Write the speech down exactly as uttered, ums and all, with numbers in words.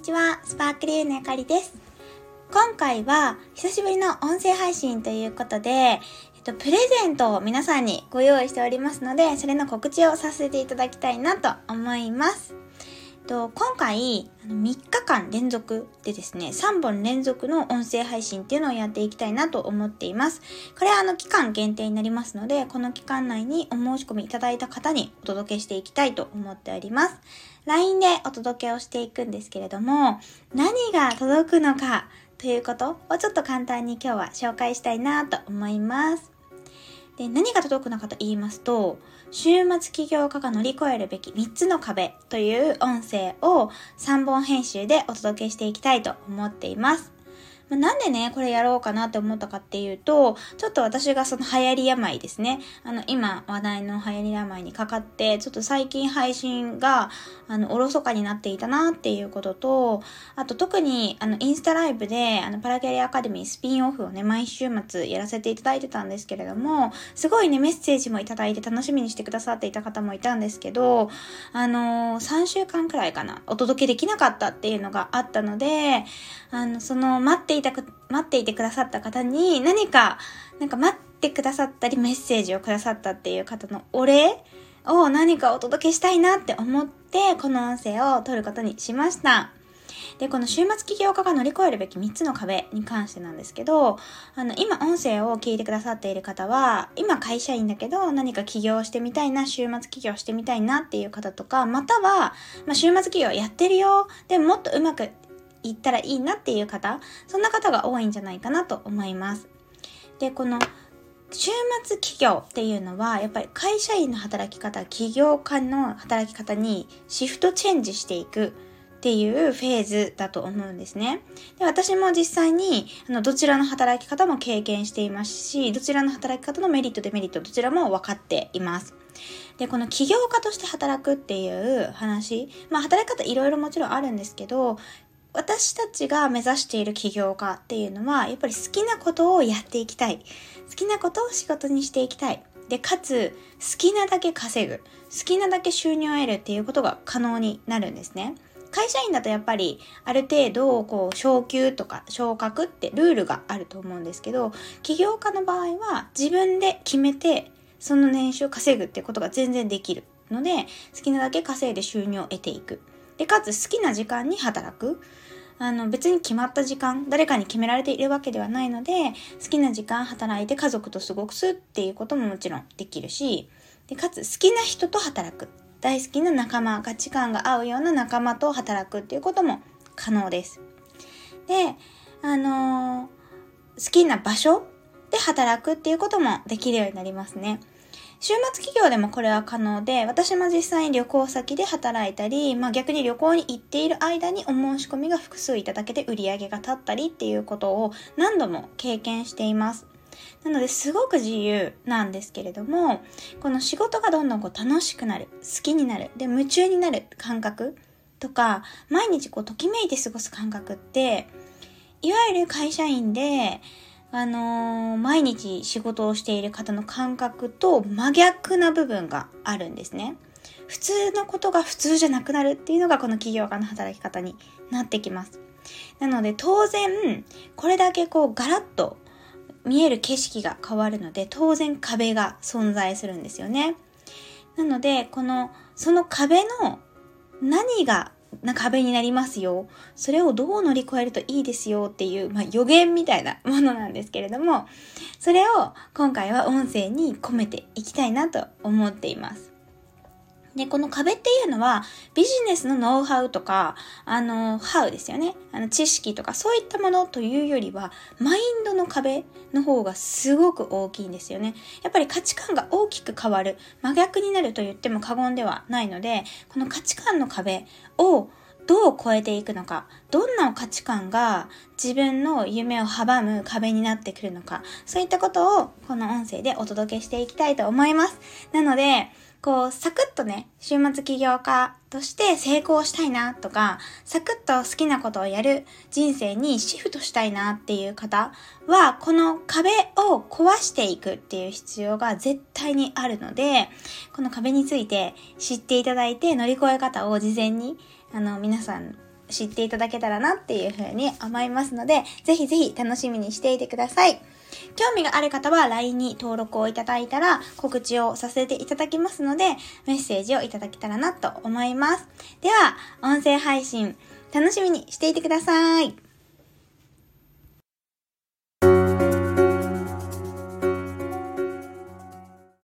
にちは、スパークリーのゆかりです。今回は久しぶりの音声配信ということで、えっと、プレゼントを皆さんにご用意しておりますので、それの告知をさせていただきたいなと思います。えっと、今回みっかかん連続でですね、さんぼん連続の音声配信っていうのをやっていきたいなと思っています。これはあの期間限定になりますので、この期間内にお申し込みいただいた方にお届けしていきたいと思っております。ライン でお届けをしていくんですけれども、何が届くのかということをちょっと簡単に今日は紹介したいなと思います。で、何が届くのかと言いますと、週末起業家が乗り越えるべきみっつの壁という音声をさんぼん編集でお届けしていきたいと思っています。まあ、なんでね、これやろうかなって思ったかっていうと、ちょっと私がその流行り病ですね。あの、今話題の流行り病にかかって、ちょっと最近配信が、あの、おろそかになっていたなっていうことと、あと特に、あの、インスタライブで、あの、パラキャリアアカデミースピンオフをね、毎週末やらせていただいてたんですけれども、すごいね、メッセージもいただいて楽しみにしてくださっていた方もいたんですけど、あの、さんしゅうかんくらいかな、お届けできなかったっていうのがあったので、あの、その、待っていたく待っていてくださった方に何かなんか待ってくださったりメッセージをくださったっていう方のお礼を何かお届けしたいなって思って、この音声を撮ることにしました。で、この週末起業家が乗り越えるべきみっつの壁に関してなんですけど、あの、今音声を聞いてくださっている方は、今会社員だけど何か起業してみたいな、週末起業してみたいなっていう方とか、または、まあ、週末起業やってるよ、でももっとうまく言ったらいいなっていう方、そんな方が多いんじゃないかなと思います。で、この週末起業っていうのはやっぱり会社員の働き方、起業家の働き方にシフトチェンジしていくっていうフェーズだと思うんですね。で、私も実際にあのどちらの働き方も経験していますし、どちらの働き方のメリットデメリットどちらも分かっています。で、この起業家として働くっていう話、まあ働き方いろいろもちろんあるんですけど、私たちが目指している起業家っていうのはやっぱり好きなことをやっていきたい、好きなことを仕事にしていきたい、でかつ好きなだけ稼ぐ、好きなだけ収入を得るっていうことが可能になるんですね。会社員だとやっぱりある程度こう昇給とか昇格ってルールがあると思うんですけど、起業家の場合は自分で決めてその年収を稼ぐってことが全然できるので、好きなだけ稼いで収入を得ていく、でかつ好きな時間に働く、あの別に決まった時間、誰かに決められているわけではないので、好きな時間働いて家族と過ごすっていうことももちろんできるし、でかつ好きな人と働く、大好きな仲間、価値観が合うような仲間と働くっていうことも可能です。で、あのー、好きな場所で働くっていうこともできるようになりますね。週末起業でもこれは可能で、私も実際に旅行先で働いたり、まあ逆に旅行に行っている間にお申し込みが複数いただけて売り上げが立ったりっていうことを何度も経験しています。なのですごく自由なんですけれども、この仕事がどんどんこう楽しくなる、好きになる、で夢中になる感覚とか、毎日こうときめいて過ごす感覚って、いわゆる会社員で、あのー、毎日仕事をしている方の感覚と真逆な部分があるんですね。普通のことが普通じゃなくなるっていうのがこの起業家の働き方になってきます。なので当然これだけこうガラッと見える景色が変わるので、当然壁が存在するんですよね。なのでこのその壁の何がな壁になりますよ、それをどう乗り越えるといいですよっていう、まあ、予言みたいなものなんですけれども、それを今回は音声に込めていきたいなと思っています。で、この壁っていうのはビジネスのノウハウとか、あのハウですよね、あの知識とかそういったものというよりはマインドの壁の方がすごく大きいんですよね。やっぱり価値観が大きく変わる、真逆になると言っても過言ではないので、この価値観の壁をどう超えていくのか、どんな価値観が自分の夢を阻む壁になってくるのか、そういったことをこの音声でお届けしていきたいと思います。なのでこうサクッとね、週末起業家として成功したいなとか、サクッと好きなことをやる人生にシフトしたいなっていう方は、この壁を壊していくっていう必要が絶対にあるので、この壁について知っていただいて、乗り越え方を事前にあの皆さん知っていただけたらなっていうふうに思いますので、ぜひぜひ楽しみにしていてください。興味がある方は ライン に登録をいただいたら告知をさせていただきますので、メッセージをいただけたらなと思います。では、音声配信楽しみにしていてください。